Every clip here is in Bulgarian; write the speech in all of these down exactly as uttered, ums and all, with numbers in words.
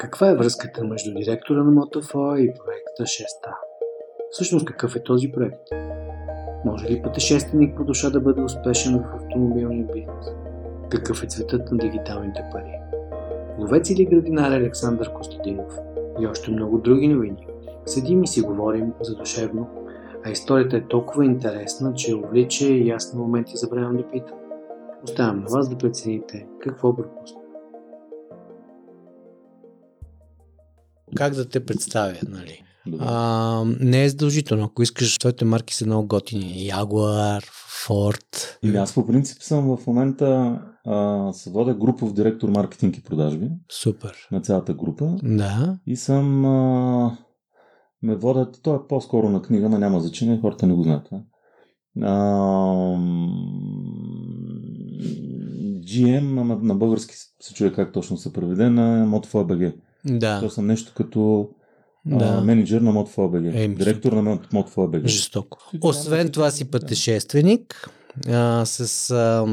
Каква е връзката между директора на Мото-Пфое и проекта шест А? Всъщност какъв е този проект? Може ли пътешественик по душа да бъде успешен в автомобилния бизнес? Какъв е цветът на дигиталните пари? Ловец или градинар Александър Костадинов и още много други новини. Седим и си говорим задушевно, а историята е толкова интересна, че увлича и аз на моменти забравям да питам. Оставям на вас да прецените какво пропусна. Как да те представя, нали? А, не е задължително, ако искаш, твоите марки са много готини. Ягуар, Форд. И аз по принцип съм в момента а, се водя групов директор маркетинг и продажби. Супер. На цялата група. Да. И съм а, ме водят, то е по-скоро на книга, но няма значение, хората не го знаят. А, джи ем на, на български се чуя как точно се преведе на Мото-Пфое БГ. Да. То съм нещо като да. а, менеджер на Мото-Пфое БГ, е, директор на Мото-Пфое БГ. Жестоко. Освен това си пътешественик, а, с а,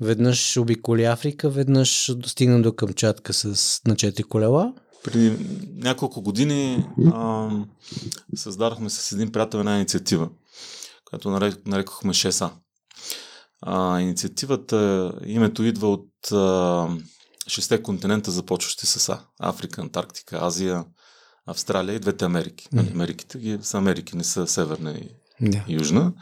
веднъж обиколи Африка, веднъж достигна до Камчатка с на четири колела. Преди няколко години а, създадохме с един приятел една инициатива, която нарекохме шест А. А, инициативата, името идва от а, шесте континента, започващи с А. Африка, Антарктика, Азия, Австралия и двете Америки. Mm-hmm. Америките ги са Америки, не са Северна и yeah. Южна.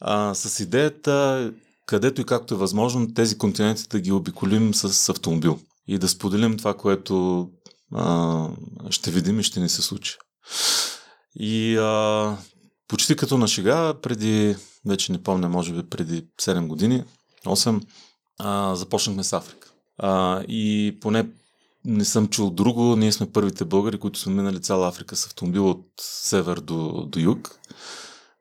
А, с идеята, където и както е възможно, тези континенти да ги обиколим с автомобил и да споделим това, което а, ще видим и ще ни се случи. И а, почти като на шега, преди, вече не помня, може би преди седем години, осем, а, започнахме с Африка. Uh, и поне не съм чул друго, ние сме първите българи, които сме минали цяла Африка с автомобил от север до, до юг,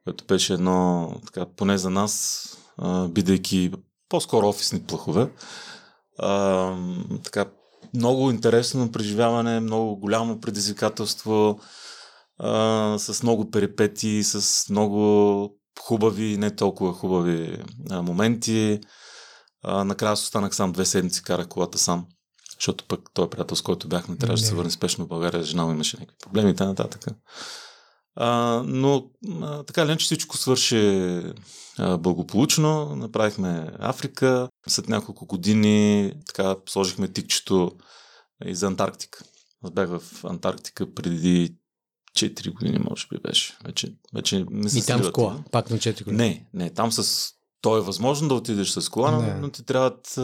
което беше едно, така, поне за нас, uh, бидейки по-скоро офисни плъхове, uh, така, много интересно преживяване, много голямо предизвикателство, uh, с много перипетии, с много хубави, не толкова хубави uh, моменти. А, накрая останах сам, две седмици карах колата сам, защото пък той приятел, с който бях, не трябваше да се върне спешно в България, жена му имаше някакви проблеми и т.н. Но а, така ли, че всичко свърши а, благополучно, направихме Африка, след няколко години така сложихме тикчето и за Антарктика. Аз бях в Антарктика преди четири години, може би беше. Вече, вече не се и там с кола, пак на четири години? Не, не, там с... То е възможно да отидеш с кола, но, но ти трябват... А...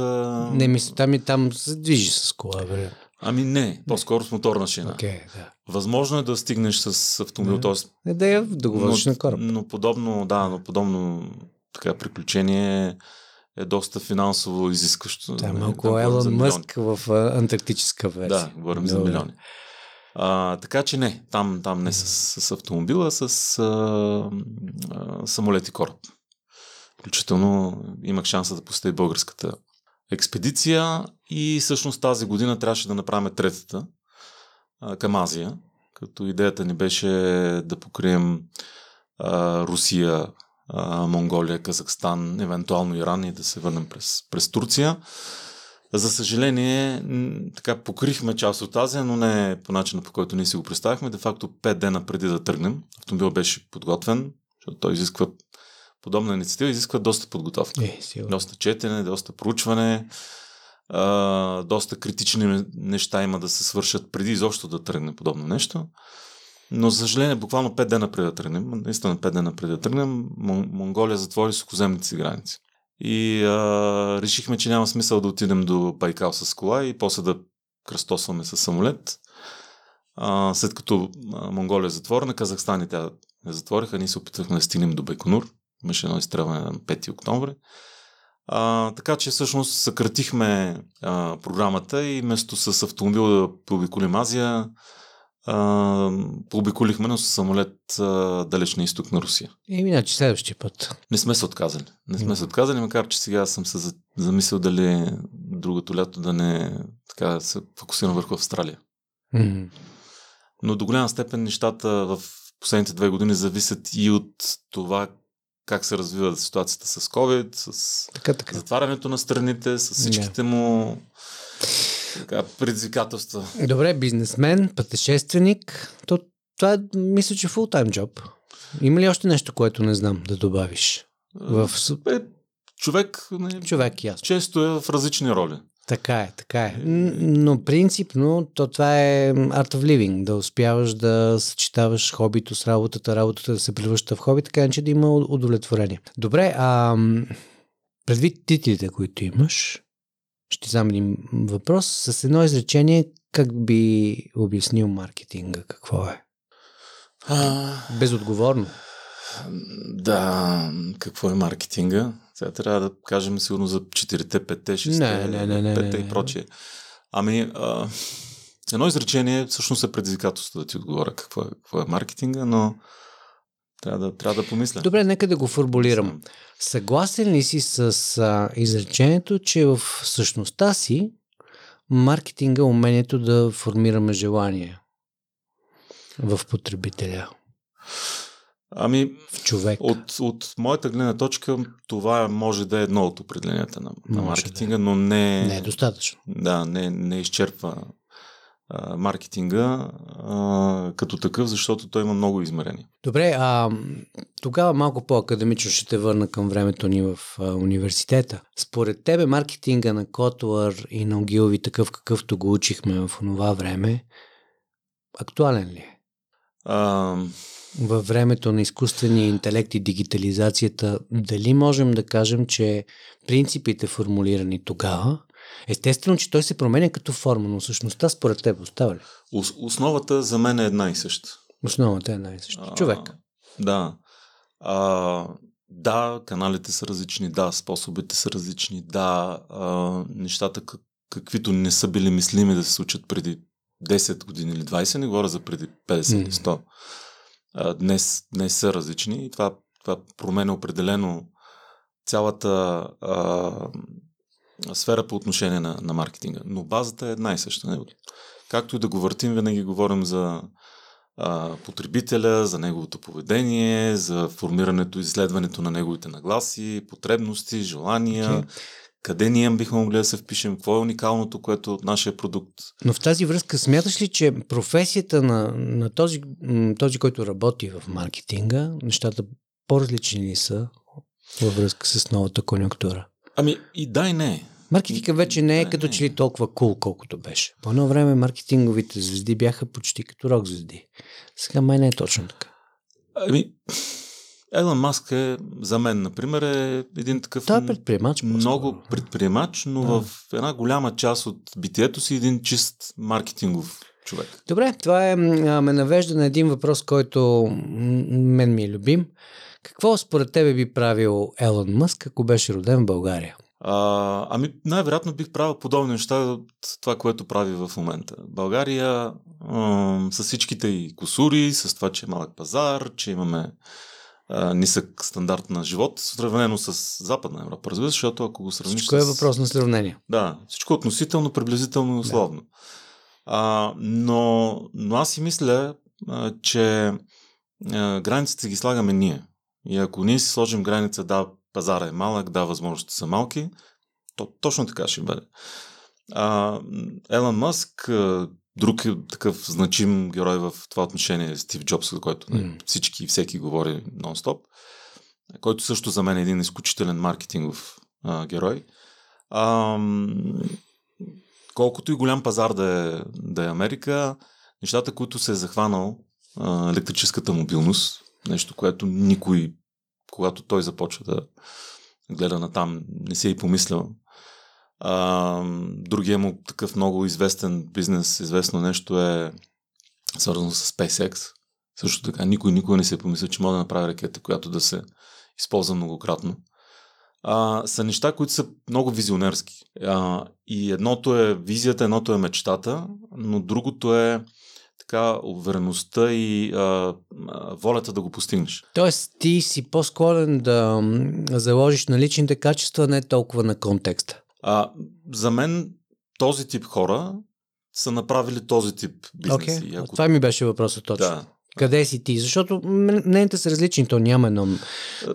Не, мисля, там и там се движи с кола, бе. Ами не, по-скоро с моторна шина. Okay, да. Възможно е да стигнеш с автомобил, т.е. Не, да я договориш на кораб. Но подобно, да, но подобно така приключение е доста финансово изискващо. Да, малко Илон Мъск в антарктическа версия. Да, говорим за милиони. А, така че не, там, там не с, с автомобила, а с а, а, самолет и кораб. Включително имах шанса да посетя българската експедиция и всъщност тази година трябваше да направим третата а, към Азия, като идеята ни беше да покрием а, Русия, а, Монголия, Казахстан, евентуално Иран и да се върнем през, през Турция. За съжаление, така покрихме част от Азия, но не по начина, по който ние си го представихме. Де факто пет дена преди да тръгнем, автомобил беше подготвен, защото той изисква подобна инициатива изисква доста подготовка. Е, доста четене, доста проучване, а, доста критични неща има да се свършат преди изобщо да тръгне подобно нещо. Но, за съжаление, буквално пет дена преди да тръгнем, наистина пет дена преди да тръгнем, Монголия затвори сухоземните си граници. И а, решихме, че няма смисъл да отидем до Байкал с кола и после да кръстосваме с самолет. А, след като Монголия е затворена, Казахстан и тя не затвориха, ние се опитвахме да стигнем до Байконур. Имаше едно изстрелване на пети октомври. А, така че всъщност съкратихме а, програмата и вместо с автомобил да пообиколим Азия, а, пообиколихме, но с самолет а, далеч на изток на Русия. И иначе следващия път. Не сме се отказали. Не сме се отказали, макар че сега съм се замислил дали другото лято да не така, се фокусирам върху Австралия. Mm-hmm. Но до голяма степен нещата в последните две години зависят и от това, как се развива ситуацията с COVID, с така, така. затварянето на страните, с всичките му така, предизвикателства. Добре, бизнесмен, пътешественик, то това е, мисля, че фултайм джоб. Има ли още нещо, което не знам да добавиш? В... Е, човек, не... човек ясно. Често е в различни роли. Така е, така е. Но принципно то това е art of living, да успяваш да съчетаваш хобито с работата, работата да се превръща в хоби, така че да има удовлетворение. Добре, а предвид титлите, които имаш, ще заменим въпрос с едно изречение, как би обяснил маркетинга, какво е? А... Безотговорно. Да, какво е маркетинга? Сега трябва да кажем сигурно за четири, пет, шест, пет и прочие. Ами, а, едно изречение всъщност е предизвикателство да ти отговоря какво е, какво е маркетинга, но трябва да, трябва да помисля. Добре, нека да го формулирам. Съгласен ли си с а, изречението, че в същността си маркетинга е умението да формираме желание в потребителя? Ами, човек. От, от моята гледна точка, това може да е едно от определенията на, на маркетинга, да. Но не, не е достатъчно. Да, не, не изчерпва а, маркетинга а, като такъв, защото той има много измерения. Добре, а тогава малко по-академично ще те върна към времето ни в а, университета. Според тебе маркетинга на Котлър и на Огилви, такъв какъвто го учихме в онова време, актуален ли е? А... Във времето на изкуствения интелект и дигитализацията, дали можем да кажем, че принципите формулирани тогава, естествено, че той се променя като форма, но всъщността според теб остава ли? Основата за мен е една и съща. Основата е една и съща. А, човек. Да. А, да, каналите са различни, да, способите са различни, да, а, нещата как, каквито не са били мислими да се случат преди десет години или двайсет, не говоря за преди петдесет или сто. Днес, днес са различни и това, това променя определено цялата а, сфера по отношение на, на маркетинга. Но базата е една и съща. Както и да го въртим, винаги говорим за а, потребителя, за неговото поведение, за формирането и изследването на неговите нагласи, потребности, желания... Okay. Къде ние бихме могли да се впишем? Какво е уникалното, което е от нашия продукт? Но в тази връзка смяташ ли, че професията на, на този, този, който работи в маркетинга, нещата по-различни ли са във връзка с новата конюнктура? Ами и да и не. Маркетинга вече не е да, като не. Че ли толкова кул, cool, колкото беше. По едно време маркетинговите звезди бяха почти като рок звезди. Сега май не е точно така. Ами... Илон Мъск е, за мен, например, е един такъв е предприемач, много предприемач, но да. В една голяма част от битието си един чист маркетингов човек. Добре, това е, ме навежда на един въпрос, който мен ми е любим. Какво според тебе би правил Илон Мъск, ако беше роден в България? А, ами най-вероятно бих правил подобни неща от това, което прави в момента. България м- с всичките и кусури, с това, че е малък пазар, че имаме нисък стандарт на живот, сравнено с Западна Европа, разбира, защото ако го сравниш... Всичко с... е въпрос на сравнение. Да, всичко относително, приблизително и условно. Да. А, но, но аз си мисля, а, че а, границите ги слагаме ние. И ако ние си сложим граница, да, пазара е малък, да, възможностите са малки, то точно така ще бъде. А, Илон Мъск... Друг е такъв значим герой в това отношение е Стив Джобс, за който mm. всички и всеки говори нон-стоп, който също за мен е един изключителен маркетингов а, герой. А, колкото и голям пазар да е, да е Америка, нещата, които се е захванал, а, електрическата мобилност, нещо, което никой, когато той започва да гледа натам, не се е и помислял. Uh, другия му такъв много известен бизнес, известно нещо е свързано с SpaceX. Също така, никой никога не се помисля, че може да направи ракета, която да се използва многократно. Uh, са неща, които са много визионерски. Uh, и едното е визията, едното е мечтата, но другото е така увереността и а, а, волята да го постигнеш. Тоест ти си по-склонен да заложиш на личните качества, не толкова на контекста. А, за мен този тип хора са направили този тип бизнеси. Okay. Ако... Това ми беше въпросът точно. Да. Къде си ти? Защото мненията са различни, то няма едно.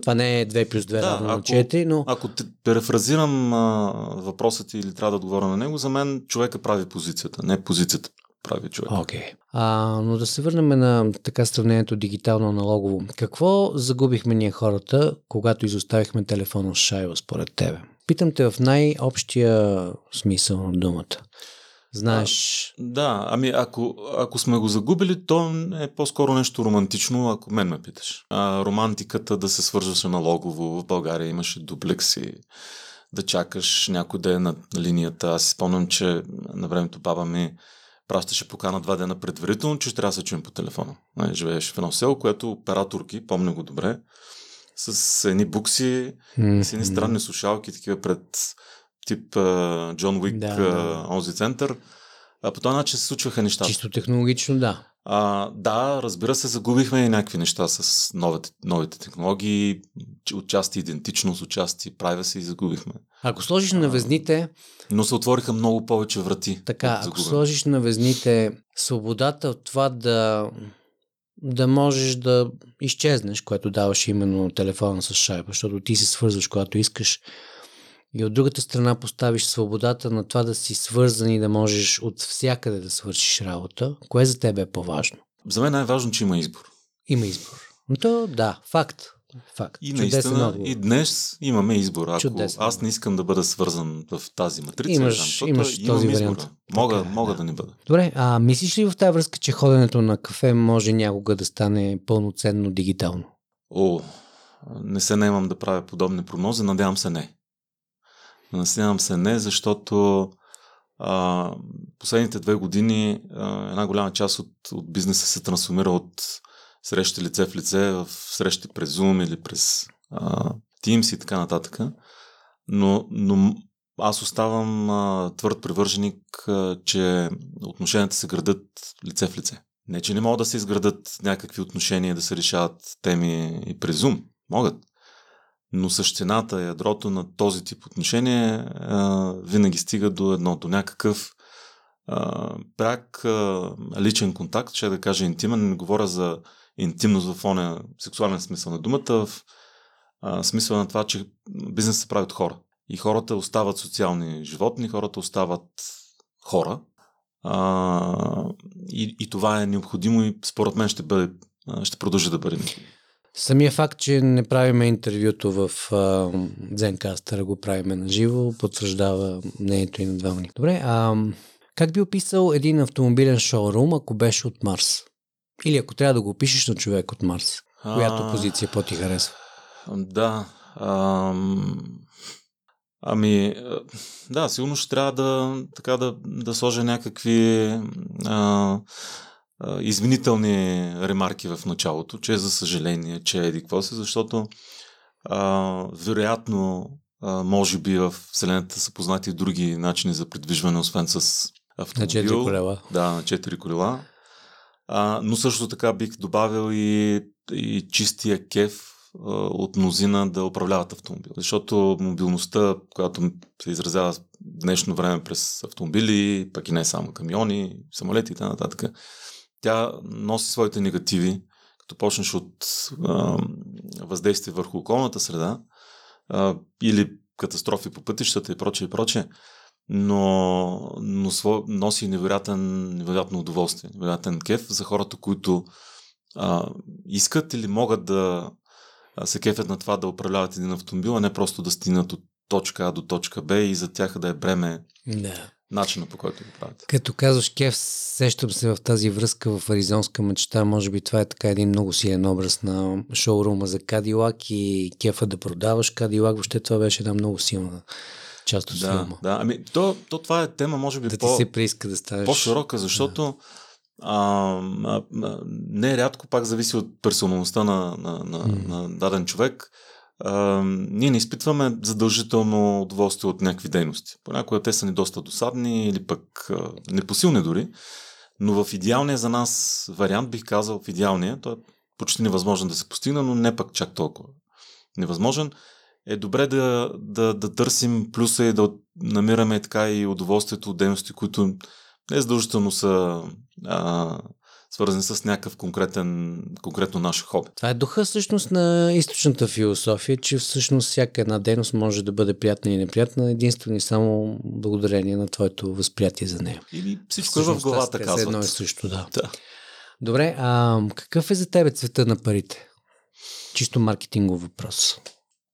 Това не е две плюс две равно на четири, но... Ако перефразирам а, въпросът или трябва да отговоря на него, за мен човека прави позицията, не позицията прави човек. Okay. А, но да се върнем на така сравнението дигитално-аналогово. Какво загубихме ние хората, когато изоставихме телефона с шайба според тебе? Питам те в най-общия смисъл на думата. Знаеш... А, да, ами ако, ако сме го загубили, то е по-скоро нещо романтично, ако мен ме питаш. А, романтиката да се свържеш аналогово. В България имаше дуплекси, да чакаш някой да е на линията. Аз си спомням, че на времето баба ми пращаше покана два дена предварително, че ще трябва да се чуем по телефона. Живееше в едно село, което операторки, помня го добре, с едни букси, mm-hmm. с едни странни слушалки, такива пред тип uh, Джон Уик, да, да. Онзи център. А по този начин се случваха нещата. Чисто технологично, да. А, да, разбира се, загубихме и някакви неща с новите, новите технологии, отчасти идентичност, отчасти privacy загубихме. Ако сложиш а, на везните... Но се отвориха много повече врати. Така, ако сложиш на везните свободата от това да, да можеш да изчезнеш, което даваш именно телефона с шайба, защото ти се свързваш, когато искаш. И от другата страна поставиш свободата на това да си свързан и да можеш от всякъде да свършиш работа. Кое за тебе е по-важно? За мен най-важно, че има избор. Има избор. Но то, да, факт. Факт. И наистина, и днес имаме избор. Ако чудесен. Аз не искам да бъда свързан в тази матрица, имаш, там, имаш този вариант. Мога, така, мога да. да не бъда. Добре, а мислиш ли в тази връзка, че ходенето на кафе може някога да стане пълноценно дигитално? О, не се наемам да правя подобни прогнози, надявам се не. Наснявам се не, защото а, последните две години а, една голяма част от, от бизнеса се трансформира от срещи лице в лице в срещи през Zoom или през а, Teams и така нататък. Но, но аз оставам а, твърд привърженик, а, че отношенията се градат лице в лице. Не, че не могат да се изградат някакви отношения, да се решават теми и през Zoom. Могат. Но същината, ядрото на този тип отношение а, винаги стига до едно, до някакъв а, пряк а, личен контакт, ще да кажа интимен, не говоря за интимност в оня сексуален смисъл на думата, в а, смисъл на това, че бизнес се правят хора. И хората остават социални животни, хората остават хора. А, и, и това е необходимо и според мен ще бъде, ще продължи да бъде. Самия факт, че не правиме интервюто в uh, Zencastr, го правиме на живо, потвърждава мнението и на два мани. Добре, а как би описал един автомобилен шоурум, ако беше от Марс? Или ако трябва да го опишеш на човек от Марс? Която а... позиция по-ти харесва? Да. Ам... Ами, да, сигурно ще трябва да, така да, да сложа някакви... А... извинителни ремарки в началото, че за съжаление, че еди какво си, защото а, вероятно а, може би в Вселената са познати други начини за придвижване, освен с автомобил. На четири колела. Да, на четири колела. А, но също така бих добавил и, и чистия кеф а, от мнозина да управляват автомобил. Защото мобилността, която се изразява в днешно време през автомобили, пък и не само камиони, самолети и т.н. Тя носи своите негативи, като почнеш от а, въздействие върху околната среда а, или катастрофи по пътищата и прочее и прочее, но, но сво, носи невероятен, невероятно удоволствие, невероятен кеф за хората, които а, искат или могат да се кефят на това да управляват един автомобил, а не просто да стигнат от точка А до точка Б и за тях да е бреме. Да. Начина по който го правите. Като казваш кеф, сещам се в тази връзка в Аризонска мечта, може би това е така един много силен образ на шоурума за Cadillac и кефа да продаваш Cadillac, въобще това беше една много силна част от да, филма. Да, ами то, то това е тема, може би да по, ти се прииска да станеш... по-широка, защото да. а, а, а, не рядко пак зависи от персоналността на, на, на, mm. на даден човек. Uh, ние не изпитваме задължително удоволствие от някакви дейности. Понякога те са ни доста досадни или пък uh, непосилни дори, но в идеалния за нас вариант, бих казал в идеалния, той е почти невъзможен да се постигне, но не пък чак толкова невъзможен. Е добре да, да, да търсим плюса и да намираме така и удоволствието от дейности, които не задължително са uh, свързани с някакъв конкретен, конкретно наше хоби. Това е духа всъщност на източната философия, че всъщност всяка една дейност може да бъде приятна и неприятна, единствено и само благодарение на твоето възприятие за нея. Или всичко е в главата, казват. Едно е също, да. да. Добре, а какъв е за тебе цвета на парите? Чисто маркетингов въпрос.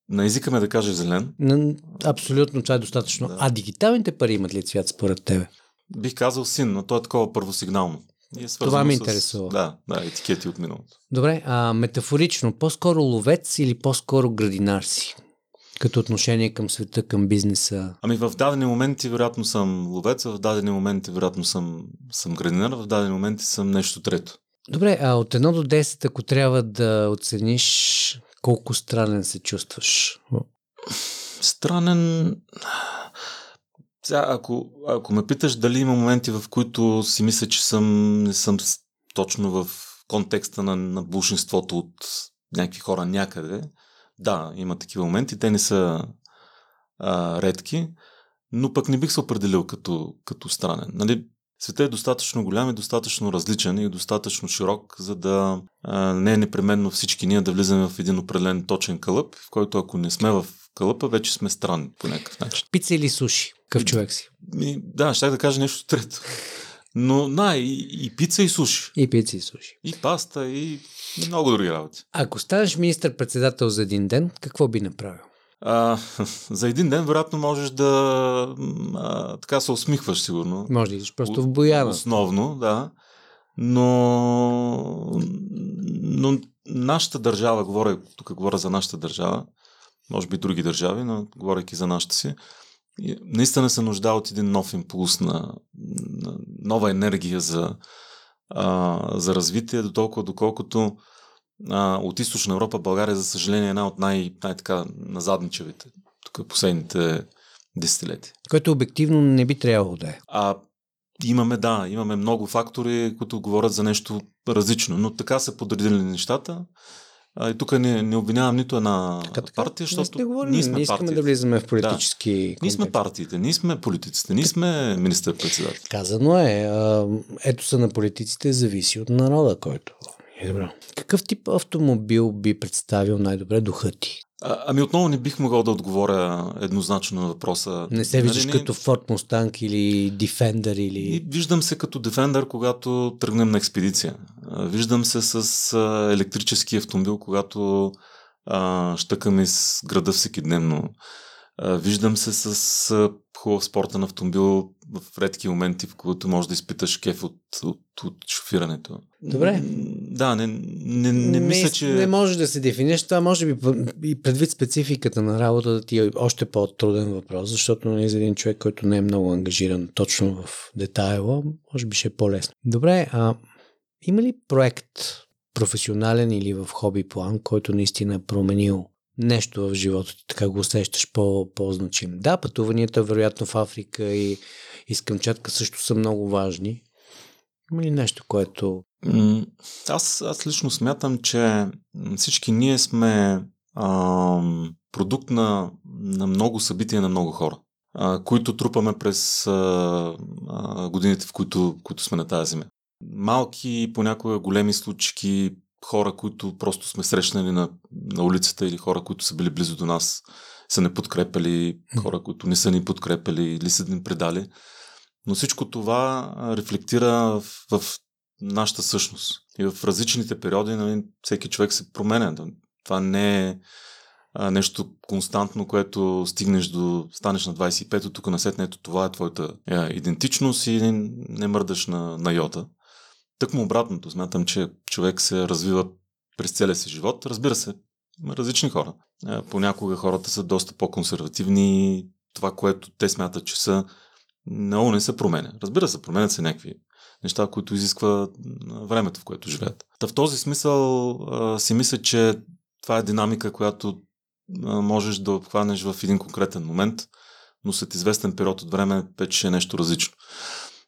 На езика ме да кажеш зелен. На, абсолютно, това е достатъчно. Да. А дигиталните пари имат ли цвят според тебе? Бих казал син, но то е такова първосигнално. Е това ме с... интересува. Да, да, етикети от миналото. Добре, а метафорично, по-скоро ловец или по-скоро градинар си? Като отношение към света, към бизнеса? Ами в дадени моменти вероятно съм ловец, в дадени моменти вероятно съм, съм градинар, в дадени моменти съм нещо трето. Добре, а от едно до десет, ако трябва да оцениш колко странен се чувстваш? Странен... Сега, ако, ако ме питаш дали има моменти, в които си мисля, че съм, не съм точно в контекста на, на булшинството от някакви хора някъде, да, има такива моменти, те не са а, редки, но пък не бих се определил като, като странен. Нали? Светът е достатъчно голям и достатъчно различен и достатъчно широк, за да а, не е непременно всички ние да влизаме в един определен точен кълъп, в който ако не сме в кълъпа, вече сме странни по някакъв начин. Пица или суши? Къв човек си? И, да, щях да кажа нещо трето. Но, да, и, и пица, и суши. И пица, и суши. И паста, и много други работи. Ако станеш министър-председател за един ден, какво би направил? А, за един ден, вероятно, можеш да а, така се усмихваш, сигурно. Може да идиш просто в бояна. Основно, да. Но, но нашата държава, говоря, тук говоря за нашата държава, може би други държави, но говоряки за нашата си, наистина се нужда от един нов импулс на, на нова енергия за, а, за развитие, до толкова доколкото а, от Източна Европа България, за съжаление, е една от най- най-така назадничавите тук последните десетилетия. Което обективно не би трябвало да е. А, имаме, да, имаме много фактори, които говорят за нещо различно, но така са подредили нещата. А, и тук не, не обвинявам нито една така, така, партия, защото не, говорим, ние сме не искаме партията. Да влизаме в политически да. Контекст. Ние сме партиите, ние сме политиците, ние сме министър-председател. Казано е, ето са на политиците, зависи от народа, който е добро. Какъв тип автомобил би представил най-добре духа ти? А, ами отново не бих могъл да отговоря еднозначно на въпроса. Не се виждаш нали, като Ford Mustang или Defender или... Виждам се като Defender, когато тръгнем на експедиция. Виждам се с а, електрически автомобил, когато а, щъкам из града всекидневно. А, виждам се с а, хубав спортен автомобил в редки моменти, в които можеш да изпиташ кеф от, от, от шофирането. Добре. Да, не, не, не мисля, не, че... Не може да се дефиниш, това може би и предвид спецификата на работата ти е още по-труден въпрос, защото не е за един човек, който не е много ангажиран точно в детайла, може би ще е по-лесно. Добре, а има ли проект професионален или в хоби план, който наистина е променил нещо в живота ти, така го усещаш по-значим? Да, пътуванията вероятно в Африка и, и с Камчатка също са много важни. Има ли нещо, което... Аз, аз лично смятам, че всички ние сме а, продукт на, на много събития на много хора, а, които трупаме през а, а, годините, в които, които сме на тази земя. Малки, понякога големи случки, хора, които просто сме срещнали на, на улицата или хора, които са били близо до нас, са не подкрепили, хора, които не са ни подкрепили или са ни предали. Но всичко това рефлектира в, в нашата същност. И в различните периоди нали, всеки човек се променя. Това не е а, нещо константно, което стигнеш до... Станеш на двайсет и пет, тук насетне, ето това е твоята е, идентичност и не, не мърдаш на, на йота. Тъкмо обратното, смятам, че човек се развива през целия си живот. Разбира се, различни хора. Е, понякога хората са доста по-консервативни и това, което те смятат, че са много не се променя. Разбира се, променят се някакви неща, които изисква времето, в което живеят. Та в този смисъл а, си мисля, че това е динамика, която а, можеш да обхванеш в един конкретен момент, но след известен период от време вече е нещо различно.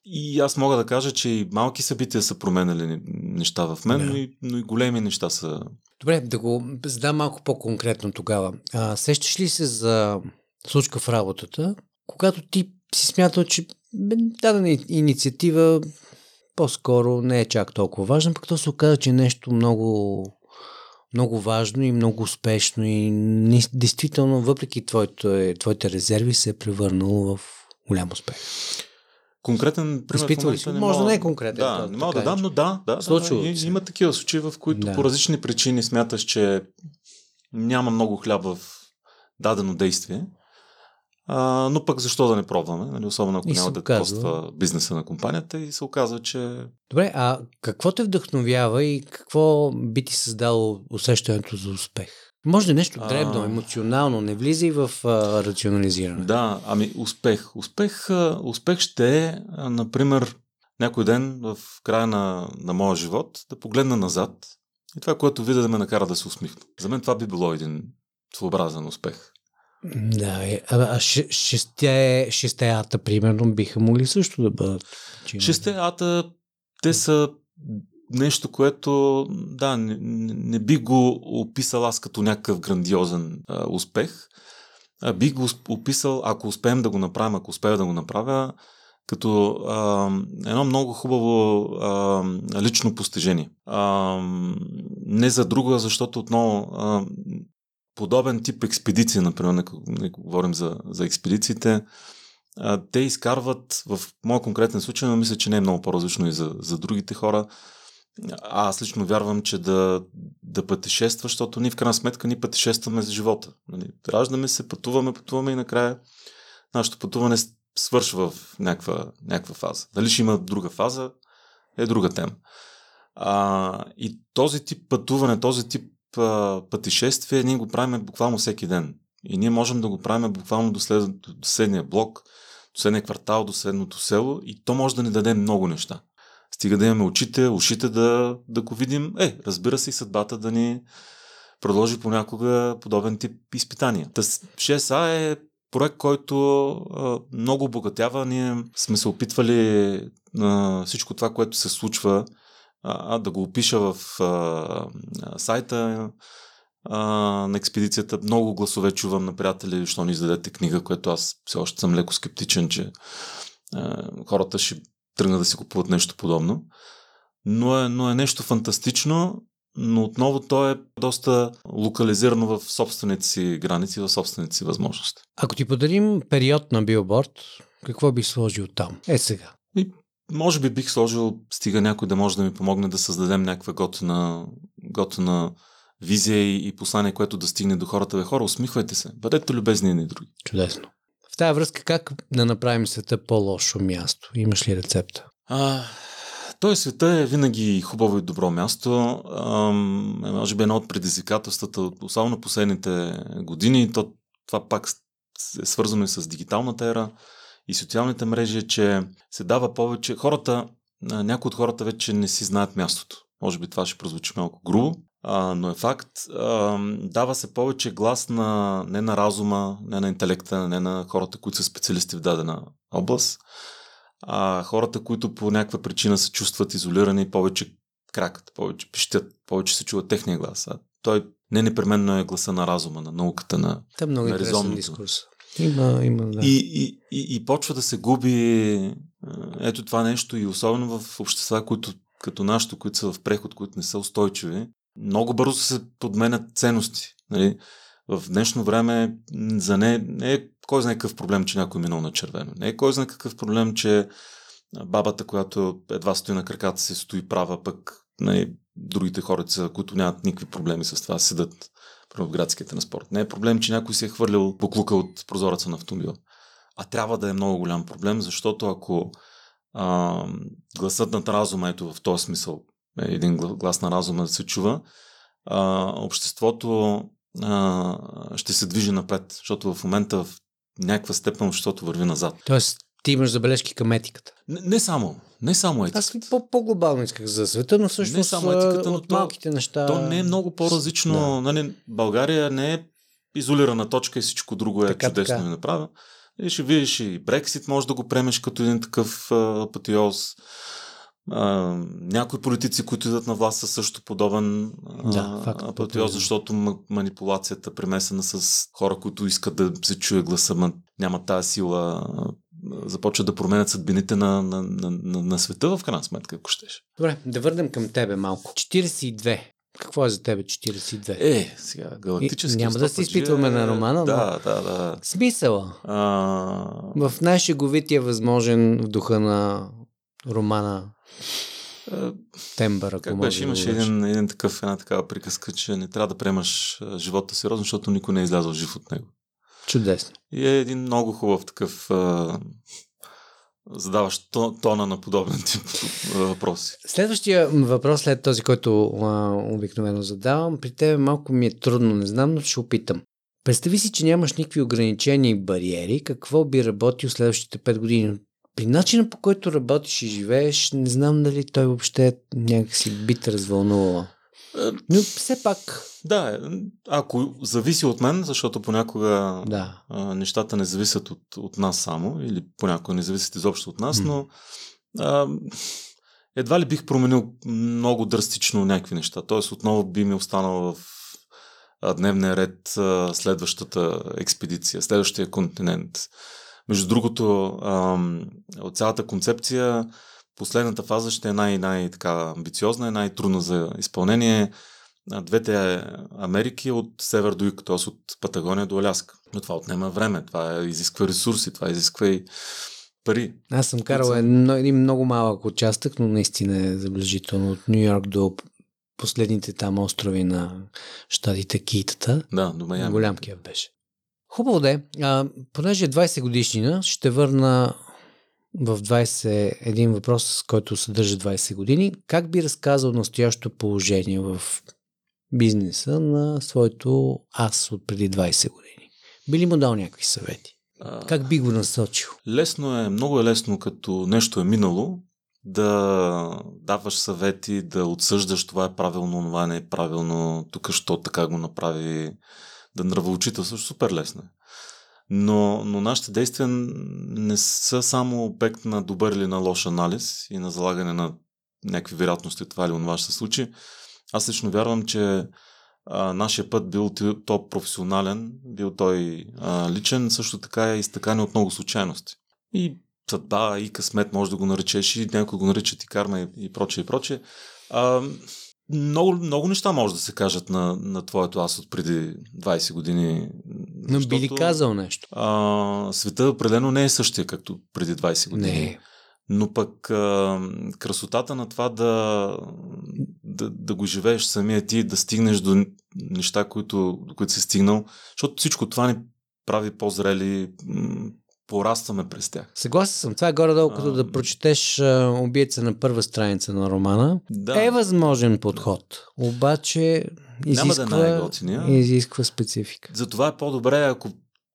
И аз мога да кажа, че и малки събития са променяли неща в мен, yeah. но, и, но и големи неща са... Добре, да го задам малко по-конкретно тогава. А, сещаш ли се за случка в работата, когато ти си смятал, че дадена инициатива по-скоро не е чак толкова важно, пък то се оказа, че е нещо много, много важно и много успешно и не, действително, въпреки твоите, твоите резерви, се е превърнало в голям успех. Конкретен пример в момента не може да не е конкретен. Да, да не мога да дам, но да, да, да, да има такива случаи, в които да. по различни причини смяташ, че няма много хляб в дадено действие, а, но пък защо да не пробваме, нали, особено ако и няма да коства бизнеса на компанията и се оказва, че... Добре, а какво те вдъхновява и какво би ти създало усещането за успех? Може да нещо дребно, а... емоционално, не влиза и в а, рационализиране. Да, ами успех. Успех, успех ще е, например, някой ден в края на, на моя живот да погледна назад и това, което видя, да ме накара да се усмихна. За мен това би било един своеобразен успех. Да, а шестте ата, примерно, биха могли също да бъдат. шестте ата, те са... нещо, което да, не, не би го описал аз като някакъв грандиозен а, успех. А, би го описал, ако успеем да го направим, ако успея да го направя, като а, едно много хубаво а, лично постижение. А, не за друго, защото отново а, подобен тип експедиции, например, не, не говорим за, за експедициите, а, те изкарват, в моят конкретен случай, но мисля, че не е много по-различно и за, за другите хора. Аз лично вярвам, че да, да пътешестваш, защото ние в крайна сметка ни пътешестваме за живота. Раждаме се, пътуваме, пътуваме и накрая нашето пътуване свършва в някаква, някаква фаза. Дали ще има друга фаза, е друга тема. А, и този тип пътуване, този тип а, пътешествие ние го правим буквално всеки ден. И ние можем да го правим буквално до, след, до следния блок, до следния квартал, до следното село и то може да ни даде много неща. Стига да имаме очите, ушите да, да го видим. Е, разбира се, и съдбата да ни продължи понякога подобен тип изпитания. шест А е проект, който а, много обогатява. Ние сме се опитвали а, всичко това, което се случва, а, а, да го опиша в а, сайта а, на експедицията. Много гласове чувам на приятели, що ни издадете книга, което аз все още съм леко скептичен, че а, хората ще тръгна да си купуват нещо подобно. Но е, но е нещо фантастично, но отново то е доста локализирано в собствените си граници, в собствените си възможности. Ако ти подарим период на билборд, какво бих сложил там? Е сега. И, може би бих сложил, стига някой да може да ми помогне да създадем някаква готина, готина визия и, и послание, което да стигне до хората. Бе, хора, усмихвайте се, бъдете любезни едни и други. Чудесно. В тази връзка как да направим света по-лошо място? Имаш ли рецепта? А, той света е винаги хубаво и добро място. А, може би едно от предизвикателствата, особено последните години, то, това пак е свързано и с дигиталната ера и социалните мрежи, че се дава повече. Хората, някои от хората вече не си знаят мястото. Може би това ще прозвучи малко грубо, а, но е факт. А, дава се повече глас на, не на разума, не на интелекта, не на хората, които са специалисти в дадена област, а хората, които по някаква причина се чувстват изолирани, повече кракат, повече пищят, повече се чува техния глас. А той не непременно е гласа на разума, на науката, на, Та много на интересен дискурс. Има, има, да. И, и, и, и почва да се губи ето това нещо и особено в общества, които като нашето, които са в преход, които не са устойчиви, много бързо се подменят ценности. Нали? В днешно време за не, не е кой знае какъв проблем, че някой е минал на червено. Не е кой знае какъв проблем, че бабата, която едва стои на краката си, стои права, пък нали, другите хора, които нямат никакви проблеми с това, седат в градския транспорт. Не е проблем, че някой се е хвърлял буклука от прозореца на автомобила. А трябва да е много голям проблем, защото ако А, гласът на разума, ето в този смисъл, един глас на разума да се чува, а, обществото а, ще се движи напред, защото в момента в някаква степен обществото върви назад. Тоест ти имаш забележки към етиката? Не, не само. Не само етиката. Аз по-глобално исках за света, но всъщност не само етиката, но от малките то, неща... То не е много по-различно. Да. Нали, България не е изолирана точка и всичко друго е така, чудесно така. И направя. И ще видиш и Брексит, може да го премеш като един такъв апотеоз. Някои политици, които идват на власт, са също подобен да, апотеоз, защото манипулацията премесена с хора, които искат да се чуе гласа, нямат тази сила започват да променят съдбините на, на, на, на, на света в крайна сметка, ако щеш. Добре, да върнем към тебе малко. четирийсет и две. Какво е за тебе четирийсет и две? Е, сега галактически... И, няма да се изпитваме е... на романа, да, но... Да, да. Смисъла. А... В най-шеговития възможен в духа на романа а... тембър, ако как може беше, да имаше да един, един такъв, една такава приказка, че не трябва да приемаш живота сериозно, защото никой не е излязъл жив от него. Чудесно. И е един много хубав такъв... А... задаваш тона на подобен тип въпроси. Следващия въпрос, след този, който а, обикновено задавам, при тебе малко ми е трудно, не знам, но ще опитам. Представи си, че нямаш никакви ограничения и бариери, какво би работил следващите пет години? При начина, по който работиш и живееш, не знам дали той въобще някакси би те развълнувала. Но все пак... Да, ако зависи от мен, защото понякога да. а, нещата не зависят от, от нас само, или понякога не зависят изобщо от нас, mm. но а, едва ли бих променил много драстично някакви неща. Тоест отново би ми останал в дневния ред а, следващата експедиция, следващия континент. Между другото, а, от цялата концепция последната фаза ще е най-амбициозна, най- най-трудна за изпълнение. Двете Америки от север до юг, т.е. от Патагония до Аляска. Но това отнема време, това изисква ресурси, това изисква и пари. Аз съм карал един много малък участък, но наистина е забележително. От Нью-Йорк до последните там острови на щатите Китата. Да, до Майами. Голям кеф беше. Хубаво да е. Понеже е двайсет годишнина, ще върна в двайсет един въпрос, който съдържа двайсет години. Как би разказал настоящото положение в бизнеса на своето аз от преди двайсет години? Би ли му дал някакви съвети? А... Как би го насочил? Лесно е, много е лесно, като нещо е минало, да даваш съвети, да отсъждаш това е правилно, това не е правилно, тук що така го направи, да нравоучителстваш, супер лесно е. Но, но нашите действия не са само обект на добър или на лош анализ и на залагане на някакви вероятности, това или онова ще се случи. Аз лично вярвам, че а, нашия път бил то професионален, бил той а, личен, също така е изтъкан от много случайности. И съдба, и късмет може да го наречеш, и някой го наричат и карма, и, и прочее, и прочее. А, много, много неща може да се кажат на, на твоето аз от преди двайсет години. Но защото, би ли казал нещо? А, света определено не е същия, както преди двайсет години. Не. Но пък а, красотата на това да, да, да го живееш самия ти, да стигнеш до неща, които, до които си стигнал, защото всичко това ни прави по-зрели, м- порастваме през тях. Съгласен съм. Това е горе-долу, като а, да прочетеш а, убийца на първа страница на романа. Да. Е възможен подход, обаче изисква, да изисква специфика. Затова е по-добре, ако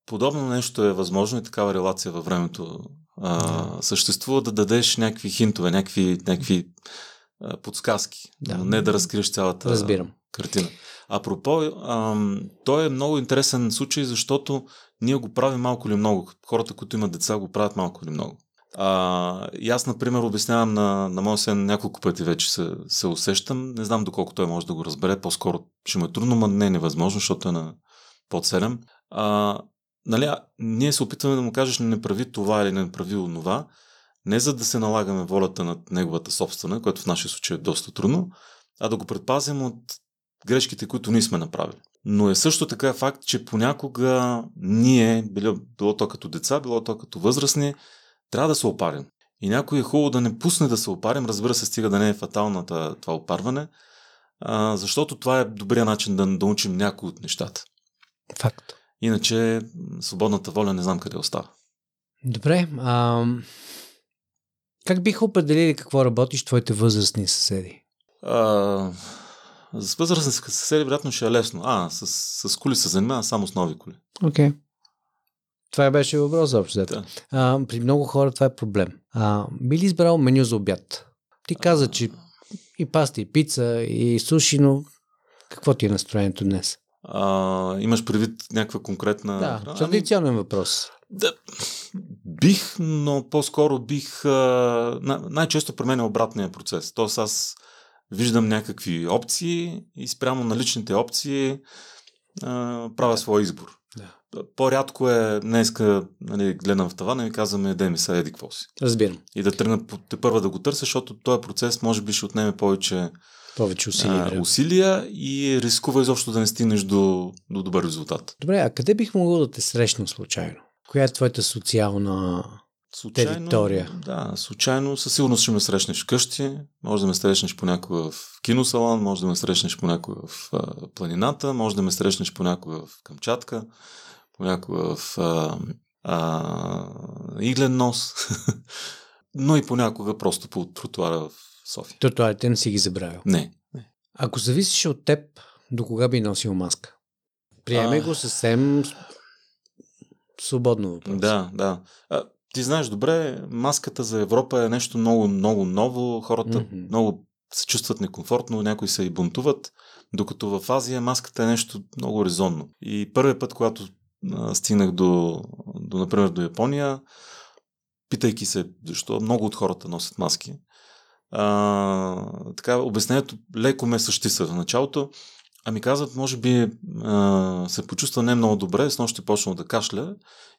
подобно нещо е възможно и такава релация във времето Uh, да. Съществува, да дадеш някакви хинтове, някакви, някакви uh, подсказки, да. Но не да разкриеш цялата Разбирам. Картина. Апропо, uh, той е много интересен случай, защото ние го правим малко или много. Хората, които имат деца, го правят малко или много. Uh, и аз, например, обяснявам на, на моя сен няколко пъти вече се, се усещам. Не знам доколко той може да го разбере. По-скоро ще му е трудно, но не е невъзможно, защото е на под седем. Uh, Нали, ние се опитваме да му кажеш не прави това или не прави онова, не за да се налагаме волята над неговата собствена, което в нашия случай е доста трудно, а да го предпазим от грешките, които ние сме направили. Но е също така факт, че понякога ние, било, било то като деца, било то като възрастни, трябва да се опарим. И някой е хубаво да не пусне да се опарим, разбира се, стига да не е фаталната това опарване, а, защото това е добрият начин да, да учим някои от нещата. Факт. Иначе свободната воля не знам къде остава. Добре. А, как биха определили какво работиш твоите възрастни съседи? А, с възрастни съседи вероятно ще е лесно. А, с, с коли се занимава, само с нови коли. Окей. Okay. Това беше въпрос общо. Да. А, при много хора това е проблем. А, би ли избрал меню за обяд? Ти каза, а... че и паста, и пица, и суши, но какво ти е настроението днес? А, имаш предвид някаква конкретна... Да, традиционен ами... въпрос. Да, бих, но по-скоро бих... А... Най-често при мен е обратния процес. Тоест аз виждам някакви опции и спрямо на личните опции а, правя да. Своя избор. Да. По-рядко е, днеска нали, гледам в тавана и ми казваме, дай ми сега еди какво си. Разбирам. И да тръгна тепърва да го търся, защото този процес може би ще отнеме повече, повече усилия, а, усилия и рискува изобщо да не стигнеш до, до добър резултат. Добре, а къде бих могъл да те срещна случайно? Коя е твоята социална случайно, територия? Да, случайно със сигурност ще ме срещнеш вкъщи, може да ме срещнеш понякога в киносалон, може да ме срещнеш понякога в а, планината, може да ме срещнеш понякога в Камчатка, понякога в а, а, Иглен нос, но и понякога просто по тротуара в София. Тротуарите не си ги забравил? Не. не. Ако зависеше от теб, до кога би носил маска? Приеме а... го съвсем свободно въпрос. Да, да. А, ти знаеш добре, маската за Европа е нещо много, много ново. Хората mm-hmm. много се чувстват некомфортно, някои се и бунтуват, докато в Азия маската е нещо много резонно. И първият път, когато стигнах до, до, например, до Япония, питайки се защо много от хората носят маски. А, така, обяснението леко ме същиса в началото. Ами казват, може би а, се почувства не много добре, снощи почнал да кашля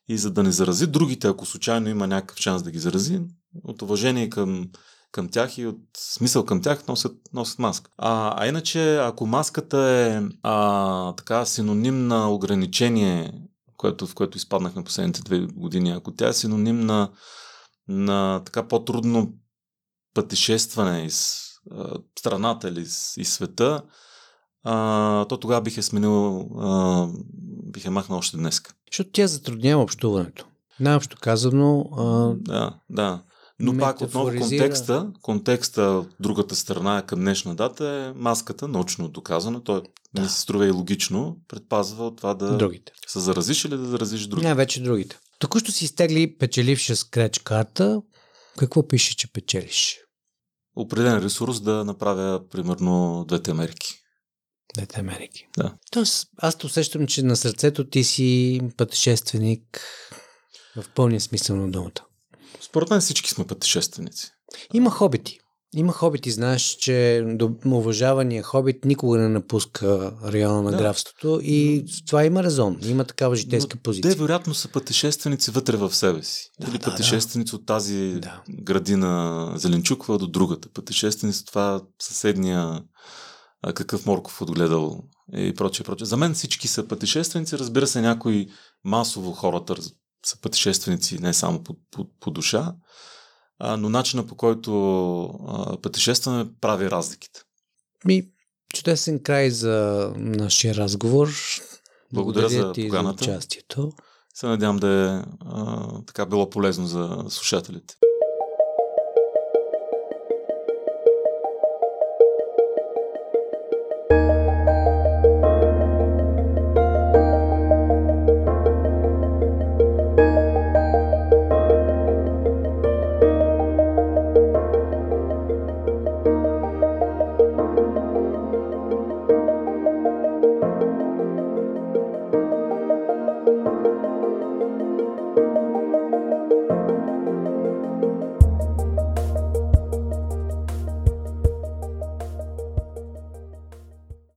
и за да не зарази другите, ако случайно има някакъв шанс да ги зарази, от уважение към, към тях и от смисъл към тях носят, носят маска. А, а иначе, ако маската е а, така синоним на ограничение, което, в което изпаднахме последните две години, ако тя е синоним на, на така по-трудно пътешестване из а, страната или из, из света, а, то тогава бих е сменил, а, бих е махнал още днес. Защото тя затруднява общуването. Най-общо казано... А... Да, да. Но метафоризира... пак отново контекста, контекста от другата страна към днешна дата е маската, научно доказано, той да. Не се струва и логично, предпазва от това да другите. Се заразиш или да заразиш другите. Не, вече другите. Току-що си изтегли печеливша скреч карта, какво пише, че печелиш? Определен ресурс да направя, примерно, двете Америки. Двете Америки. Да. Тоест, аз те усещам, че на сърцето ти си пътешественик в пълния смисъл на думата. Според мен всички сме пътешественици. Има хобити. Има хобити. Знаеш, че уважавания хобит никога не напуска района на да. графството и в това има резон. Има такава житейска но позиция. Те вероятно са пътешественици вътре в себе си. Да, или да, пътешественици да. от тази да. градина Зеленчуква до другата. Пътешественици от това съседния какъв Морков отгледал и прочее, прочее. За мен всички са пътешественици. Разбира се, някои масово хората са пътешественици не само по, по, по душа, а, но начина по който а, пътешестваме прави разликите. Ми, чудесен край за нашия разговор. Благодаря, Благодаря за поканата. Се надявам да е а, така било полезно за слушателите.